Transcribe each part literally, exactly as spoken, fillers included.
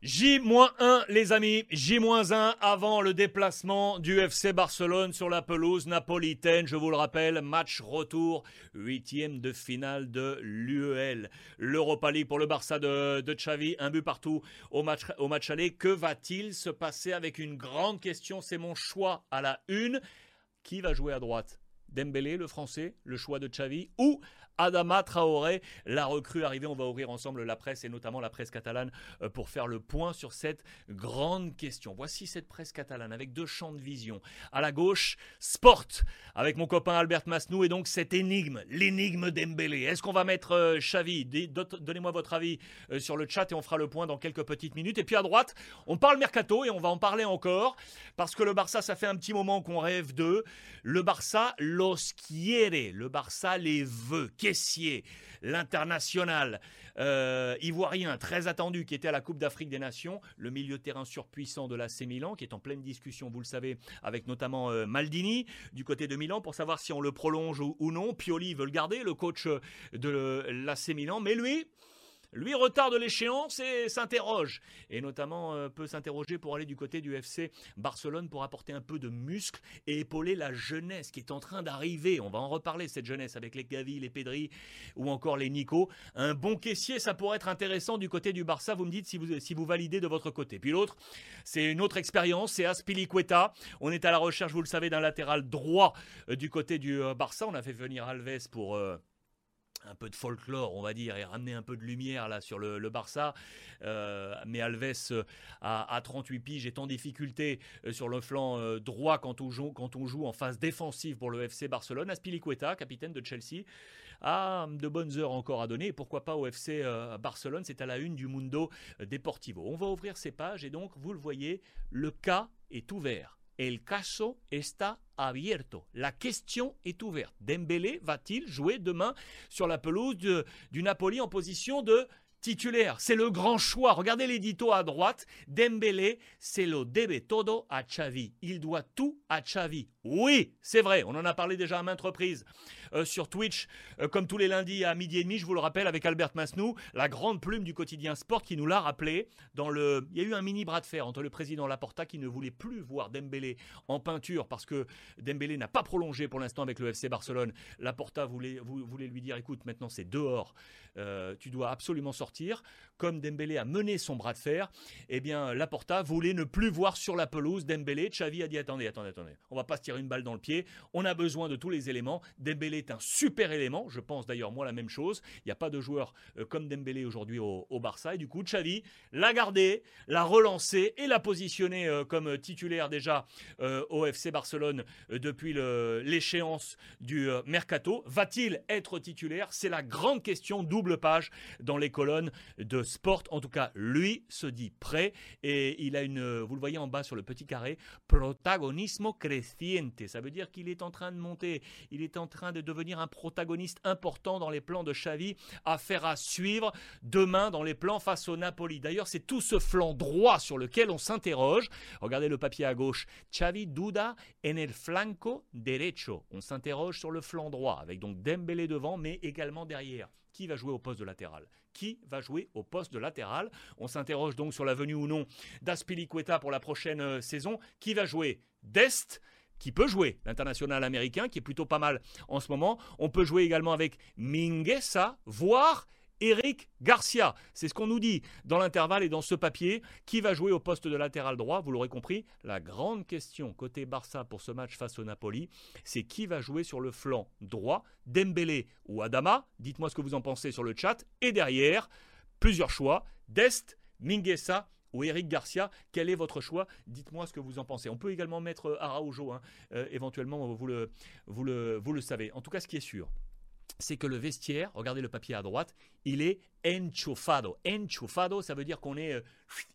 J moins un les amis, J moins un avant le déplacement du F C Barcelone sur la pelouse napolitaine. Je vous le rappelle, match retour, huitième de finale de l'U E L. L'Europa League pour le Barça de, de Xavi, un but partout au match, au match aller. Que va-t-il se passer avec une grande question, c'est mon choix à la une. Qui va jouer à droite ? Dembélé, le français, le choix de Xavi, ou Adama Traoré, la recrue arrivée. On va ouvrir ensemble la presse et notamment la presse catalane pour faire le point sur cette grande question. Voici cette presse catalane avec deux champs de vision. À la gauche, Sport avec mon copain Albert Masnou et donc cette énigme, l'énigme Dembélé. Est-ce qu'on va mettre Xavi ? Donnez-moi votre avis sur le chat et on fera le point dans quelques petites minutes. Et puis à droite, on parle mercato et on va en parler encore parce que le Barça, ça fait un petit moment qu'on rêve d'eux. Le Barça los quiere, le Barça les veut. Kessié, l'international euh, ivoirien très attendu qui était à la Coupe d'Afrique des Nations, le milieu de terrain surpuissant de l'A C Milan qui est en pleine discussion, vous le savez, avec notamment euh, Maldini du côté de Milan pour savoir si on le prolonge ou, ou non. Pioli veut le garder, le coach de l'A C Milan, mais lui... Lui retarde l'échéance et s'interroge. Et notamment euh, peut s'interroger pour aller du côté du F C Barcelone pour apporter un peu de muscle et épauler la jeunesse qui est en train d'arriver. On va en reparler cette jeunesse avec les Gavi, les Pedri ou encore les Nico. Un bon caissier, ça pourrait être intéressant du côté du Barça. Vous me dites si vous, si vous validez de votre côté. Puis l'autre, c'est une autre expérience, c'est Azpilicueta. On est à la recherche, vous le savez, d'un latéral droit euh, du côté du euh, Barça. On a fait venir Alves pour... Euh, un peu de folklore, on va dire, et ramener un peu de lumière là sur le, le Barça. Euh, mais Alves, à, à trente-huit piges, est en difficulté sur le flanc euh, droit quand on, joue, quand on joue en phase défensive pour le F C Barcelone. Azpilicueta, capitaine de Chelsea, a de bonnes heures encore à donner. Et pourquoi pas au F C euh, Barcelone, c'est à la une du Mundo Deportivo. On va ouvrir ces pages et donc, vous le voyez, le cas est ouvert. El caso está abierto. La question est ouverte. Dembélé va-t-il jouer demain sur la pelouse de, du Napoli en position de titulaire? C'est le grand choix. Regardez l'édito à droite. Dembélé, se lo debe todo a Xavi. Il doit tout à Xavi. Oui, c'est vrai. On en a parlé déjà à maintes reprises euh, sur Twitch, euh, comme tous les lundis à midi et demi. Je vous le rappelle avec Albert Masnou, la grande plume du quotidien Sport qui nous l'a rappelé. Dans le... Il y a eu un mini bras de fer entre le président Laporta qui ne voulait plus voir Dembélé en peinture parce que Dembélé n'a pas prolongé pour l'instant avec le F C Barcelone. Laporta voulait, voulait lui dire, écoute, maintenant c'est dehors. Euh, tu dois absolument sortir. Comme Dembélé a mené son bras de fer, eh bien Laporta voulait ne plus voir sur la pelouse Dembélé. Xavi a dit attendez, attendez, attendez, on va pas se tirer une balle dans le pied, on a besoin de tous les éléments. Dembélé est un super élément, je pense d'ailleurs moi la même chose. Il n'y a pas de joueur comme Dembélé aujourd'hui au, au Barça et du coup Xavi l'a gardé, l'a relancé et l'a positionné comme titulaire déjà au F C Barcelone depuis le, l'échéance du mercato. Va-t-il être titulaire? C'est la grande question, double page dans les colonnes de Sport. En tout cas, lui se dit prêt et il a une, vous le voyez en bas sur le petit carré, protagonismo creciente. Ça veut dire qu'il est en train de monter, il est en train de devenir un protagoniste important dans les plans de Xavi. Affaire à suivre demain dans les plans face au Napoli. D'ailleurs, c'est tout ce flanc droit sur lequel on s'interroge. Regardez le papier à gauche. Xavi duda en el flanco derecho. On s'interroge sur le flanc droit avec donc Dembélé devant mais également derrière. Qui va jouer au poste de latéral ? Qui va jouer au poste de latéral ? On s'interroge donc sur la venue ou non d'Azpilicueta pour la prochaine euh, saison. Qui va jouer ? Dest, qui peut jouer, l'international américain, qui est plutôt pas mal en ce moment. On peut jouer également avec Mingueza, voire Eric Garcia. C'est ce qu'on nous dit dans l'intervalle et dans ce papier. Qui va jouer au poste de latéral droit ? Vous l'aurez compris, la grande question côté Barça pour ce match face au Napoli, c'est qui va jouer sur le flanc droit ? Dembélé ou Adama, dites-moi ce que vous en pensez sur le chat. Et derrière, plusieurs choix, Dest, Mingueza ou Eric Garcia. Quel est votre choix ? Dites-moi ce que vous en pensez. On peut également mettre Araujo, hein, euh, éventuellement, vous le, vous, le, vous le savez. En tout cas, ce qui est sûr, c'est que le vestiaire, regardez le papier à droite, il est enchufado. Enchufado, ça veut dire qu'on est, euh,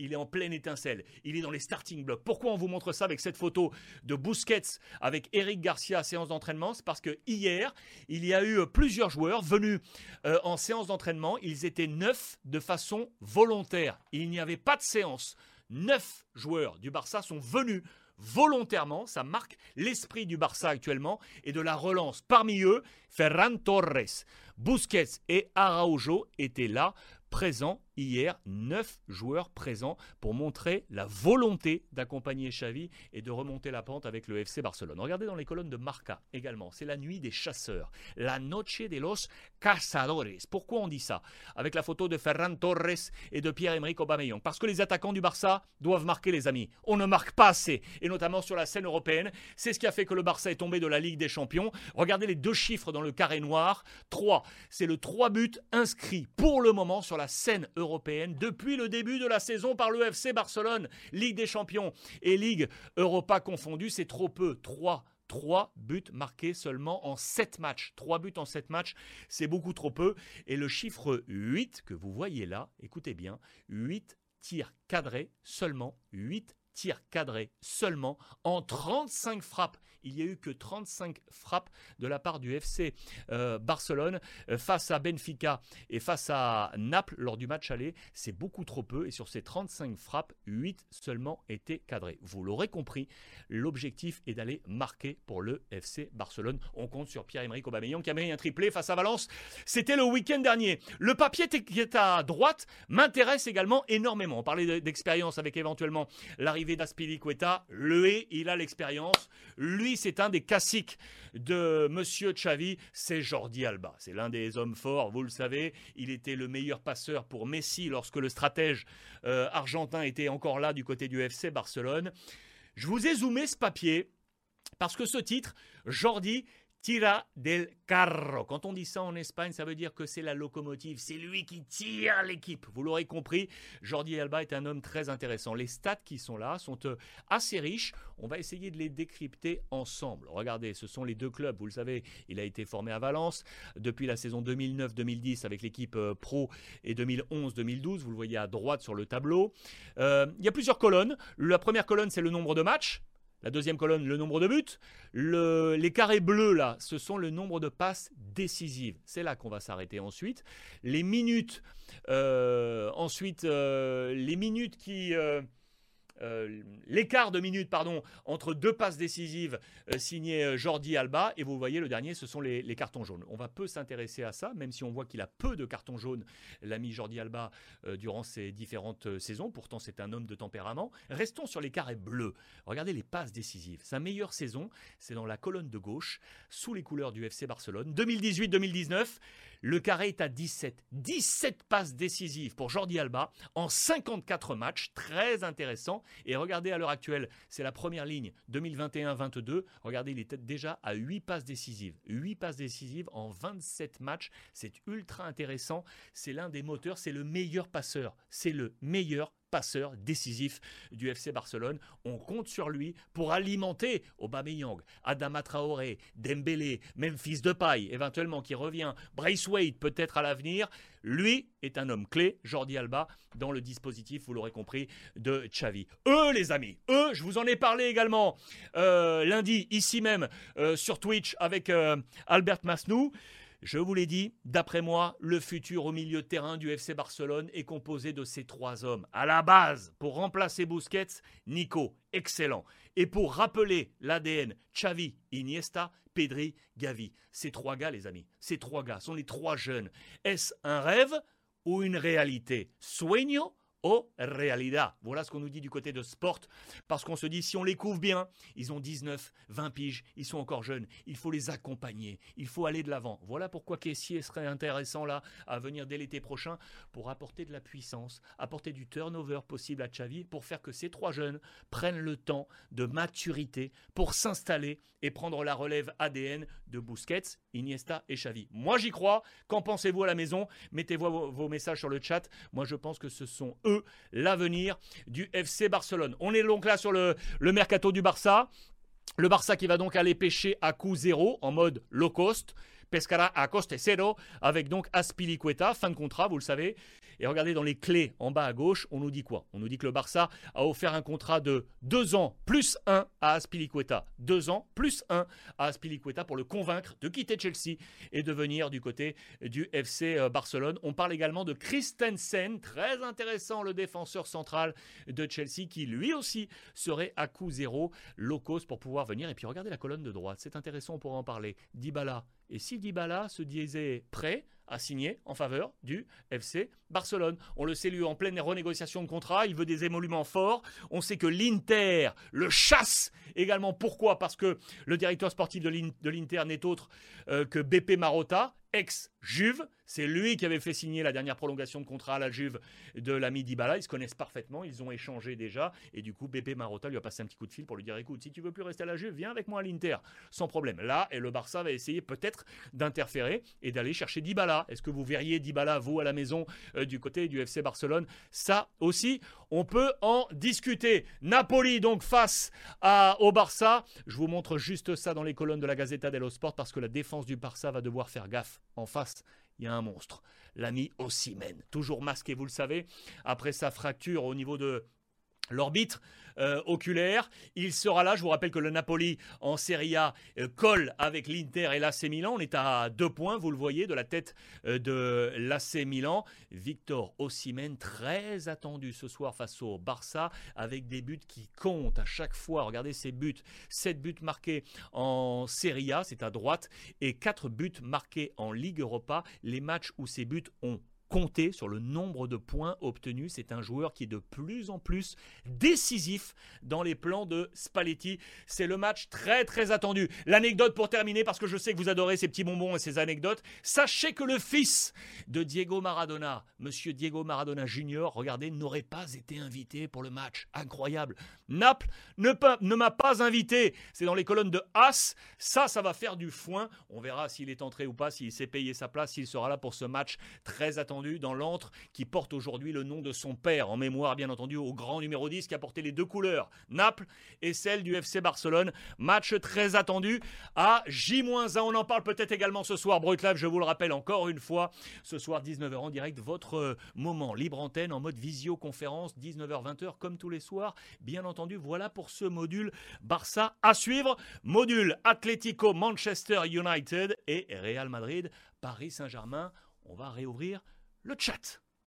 il est en pleine étincelle. Il est dans les starting blocks. Pourquoi on vous montre ça avec cette photo de Busquets avec Eric Garcia à séance d'entraînement ? C'est parce que hier, il y a eu plusieurs joueurs venus euh, en séance d'entraînement. Ils étaient neuf de façon volontaire. Il n'y avait pas de séance. Neuf joueurs du Barça sont venus volontairement, ça marque l'esprit du Barça actuellement et de la relance. Parmi eux, Ferran Torres, Busquets et Araujo étaient là, présents hier, neuf joueurs présents pour montrer la volonté d'accompagner Xavi et de remonter la pente avec le F C Barcelone. Regardez dans les colonnes de Marca également, c'est la nuit des chasseurs, la noche de los cazadores. Pourquoi on dit ça? Avec la photo de Ferran Torres et de Pierre-Emerick Aubameyang. Parce que les attaquants du Barça doivent marquer, les amis. On ne marque pas assez, et notamment sur la scène européenne. C'est ce qui a fait que le Barça est tombé de la Ligue des Champions. Regardez les deux chiffres dans le carré noir. trois, c'est le trois buts inscrits pour le moment sur la scène européenne. européenne depuis le début de la saison par le F C Barcelone. Ligue des Champions et Ligue Europa confondues, c'est trop peu. Trois. Trois buts marqués seulement en sept matchs. Trois buts en sept matchs, c'est beaucoup trop peu. Et le chiffre huit que vous voyez là, écoutez bien, huit tirs cadrés seulement, huit tirs cadrés seulement en trente-cinq frappes. Il n'y a eu que trente-cinq frappes de la part du F C euh, Barcelone euh, face à Benfica et face à Naples lors du match aller. C'est beaucoup trop peu, et sur ces trente-cinq frappes, huit seulement étaient cadrées. Vous l'aurez compris, l'objectif est d'aller marquer pour le F C Barcelone. On compte sur Pierre-Emerick Aubameyang qui a mis un triplé face à Valence. C'était le week-end dernier. Le papier qui est à droite m'intéresse également énormément. On parlait d'expérience avec éventuellement l'arrivée d'Azpilicueta. Lui, il a l'expérience. Lui, c'est un des caciques de Monsieur Xavi, c'est Jordi Alba. C'est l'un des hommes forts, vous le savez. Il était le meilleur passeur pour Messi lorsque le stratège euh, argentin était encore là du côté du F C Barcelone. Je vous ai zoomé ce papier parce que ce titre, Jordi tira del carro. Quand on dit ça en Espagne, ça veut dire que c'est la locomotive, c'est lui qui tire l'équipe. Vous l'aurez compris, Jordi Alba est un homme très intéressant. Les stats qui sont là sont assez riches. On va essayer de les décrypter ensemble. Regardez, ce sont les deux clubs. Vous le savez, il a été formé à Valence depuis la saison deux mille neuf deux mille dix avec l'équipe pro et deux mille onze deux mille douze. Vous le voyez à droite sur le tableau. Euh, il y a plusieurs colonnes. La première colonne, c'est le nombre de matchs. La deuxième colonne, le nombre de buts. Le, les carrés bleus, là, ce sont le nombre de passes décisives. C'est là qu'on va s'arrêter ensuite. Les minutes, euh, ensuite, euh, les minutes qui... Euh Euh, l'écart de minutes pardon, entre deux passes décisives euh, signées Jordi Alba, et vous voyez le dernier, ce sont les, les cartons jaunes. On va peu s'intéresser à ça, même si on voit qu'il a peu de cartons jaunes, l'ami Jordi Alba, euh, durant ses différentes euh, saisons. Pourtant, c'est un homme de tempérament. Restons sur les carrés bleus. Regardez les passes décisives. Sa meilleure saison, c'est dans la colonne de gauche, sous les couleurs du F C Barcelone. deux mille dix-huit deux mille dix-neuf, le carré est à dix-sept. dix-sept passes décisives pour Jordi Alba en cinquante-quatre matchs. Très intéressant. Et regardez à l'heure actuelle, c'est la première ligne, deux mille vingt et un vingt-deux. Regardez, il est déjà à huit passes décisives. huit passes décisives en vingt-sept matchs. C'est ultra intéressant. C'est l'un des moteurs. C'est le meilleur passeur. C'est le meilleur passeur décisif du F C Barcelone. On compte sur lui pour alimenter Aubameyang, Adama Traoré, Dembélé, Memphis Depay, éventuellement qui revient, Braithwaite peut-être à l'avenir. Lui est un homme clé, Jordi Alba, dans le dispositif, vous l'aurez compris, de Xavi. Eux, les amis, eux, je vous en ai parlé également euh, lundi, ici même, euh, sur Twitch, avec euh, Albert Masnou. Je vous l'ai dit, d'après moi, le futur au milieu de terrain du F C Barcelone est composé de ces trois hommes. À la base, pour remplacer Busquets, Nico, excellent. Et pour rappeler l'A D N, Xavi, Iniesta, Pedri, Gavi. Ces trois gars, les amis, ces trois gars sont les trois jeunes. Est-ce un rêve ou une réalité? Sueño au Realidad. Voilà ce qu'on nous dit du côté de Sport, parce qu'on se dit, si on les couvre bien, ils ont dix-neuf, vingt piges, ils sont encore jeunes, il faut les accompagner, il faut aller de l'avant. Voilà pourquoi Kessié serait intéressant là à venir dès l'été prochain pour apporter de la puissance, apporter du turnover possible à Xavi, pour faire que ces trois jeunes prennent le temps de maturité pour s'installer et prendre la relève A D N de Busquets, Iniesta et Xavi. Moi, j'y crois. Qu'en pensez-vous à la maison? Mettez-vous vos, vos messages sur le chat. Moi, je pense que ce sont eux l'avenir du F C Barcelone. On est donc là sur le, le mercato du Barça. Le Barça qui va donc aller pêcher à coût zéro en mode low cost. Pescara a coste zéro avec donc Azpilicueta, fin de contrat, vous le savez. Et regardez dans les clés en bas à gauche, on nous dit quoi? On nous dit que le Barça a offert un contrat de deux ans plus un à Azpilicueta. deux ans plus un à Azpilicueta pour le convaincre de quitter Chelsea et de venir du côté du F C Barcelone. On parle également de Christensen, très intéressant, le défenseur central de Chelsea, qui lui aussi serait à coût zéro, low cost, pour pouvoir venir. Et puis regardez la colonne de droite, c'est intéressant, on pourra en parler. Dybala Et si Dybala se disait prêt à signer en faveur du F C Barcelone. On le sait, lui, en pleine renégociation de contrat, il veut des émoluments forts. On sait que l'Inter le chasse également. Pourquoi ? Parce que le directeur sportif de l'Inter n'est autre euh, que Beppe Marotta, ex-Juve. C'est lui qui avait fait signer la dernière prolongation de contrat à la Juve de l'ami Dybala. Ils se connaissent parfaitement, ils ont échangé déjà. Et du coup, Beppe Marotta lui a passé un petit coup de fil pour lui dire « Écoute, si tu veux plus rester à la Juve, viens avec moi à l'Inter. » Sans problème. Là, et le Barça va essayer peut-être d'interférer et d'aller chercher Dybala. Est-ce que vous verriez Dybala, vous, à la maison euh, du côté du F C Barcelone? Ça aussi, on peut en discuter. Napoli, donc, face à, au Barça. Je vous montre juste ça dans les colonnes de la Gazzetta dello Sport parce que la défense du Barça va devoir faire gaffe en face. Il y a un monstre, l'ami Osimhen, toujours masqué, vous le savez, après sa fracture au niveau de l'orbite euh, oculaire. Il sera là. Je vous rappelle que le Napoli en Serie A euh, colle avec l'Inter et l'A C Milan. On est à deux points, vous le voyez, de la tête euh, de l'A C Milan. Victor Osimhen, très attendu ce soir face au Barça, avec des buts qui comptent à chaque fois. Regardez ces buts. sept buts marqués en Serie A, c'est à droite, et quatre buts marqués en Ligue Europa. Les matchs où ces buts ont compter sur le nombre de points obtenus. C'est un joueur qui est de plus en plus décisif dans les plans de Spalletti. C'est le match très très attendu. L'anecdote pour terminer, parce que je sais que vous adorez ces petits bonbons et ces anecdotes. Sachez que le fils de Diego Maradona, Monsieur Diego Maradona Junior, regardez, n'aurait pas été invité pour le match. Incroyable. Naples ne, pa- ne m'a pas invité. C'est dans les colonnes de As. Ça, ça va faire du foin. On verra s'il est entré ou pas, s'il s'est payé sa place, s'il sera là pour ce match très attendu dans l'antre qui porte aujourd'hui le nom de son père, en mémoire bien entendu au grand numéro dix qui a porté les deux couleurs, Naples et celle du F C Barcelone. Match très attendu à J moins un, on en parle peut-être également ce soir. Brutlive, je vous le rappelle encore une fois, ce soir dix-neuf heures en direct, votre moment libre antenne en mode visioconférence, dix-neuf heures vingt heures comme tous les soirs bien entendu. Voilà pour ce module Barça à suivre, module Atlético, Manchester United et Real Madrid, Paris Saint-Germain. On va réouvrir le chat.